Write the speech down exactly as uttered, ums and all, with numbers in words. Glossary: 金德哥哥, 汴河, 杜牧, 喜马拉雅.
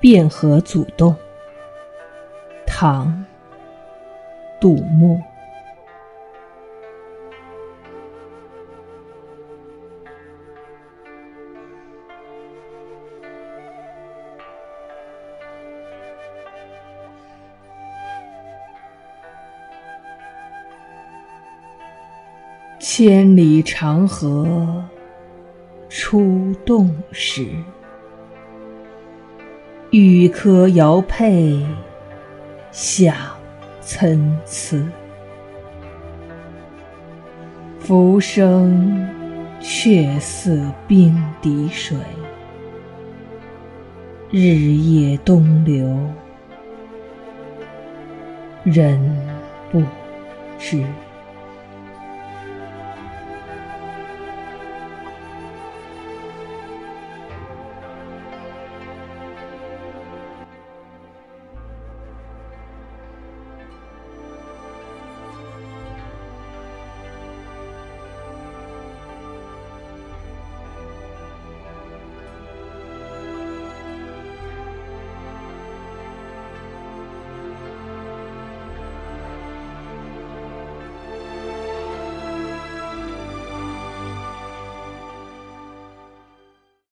汴河祖洞，唐·杜牧。千里长河出洞时，玉珂遥佩响参差。浮生却似冰滴水，日夜东流人不知。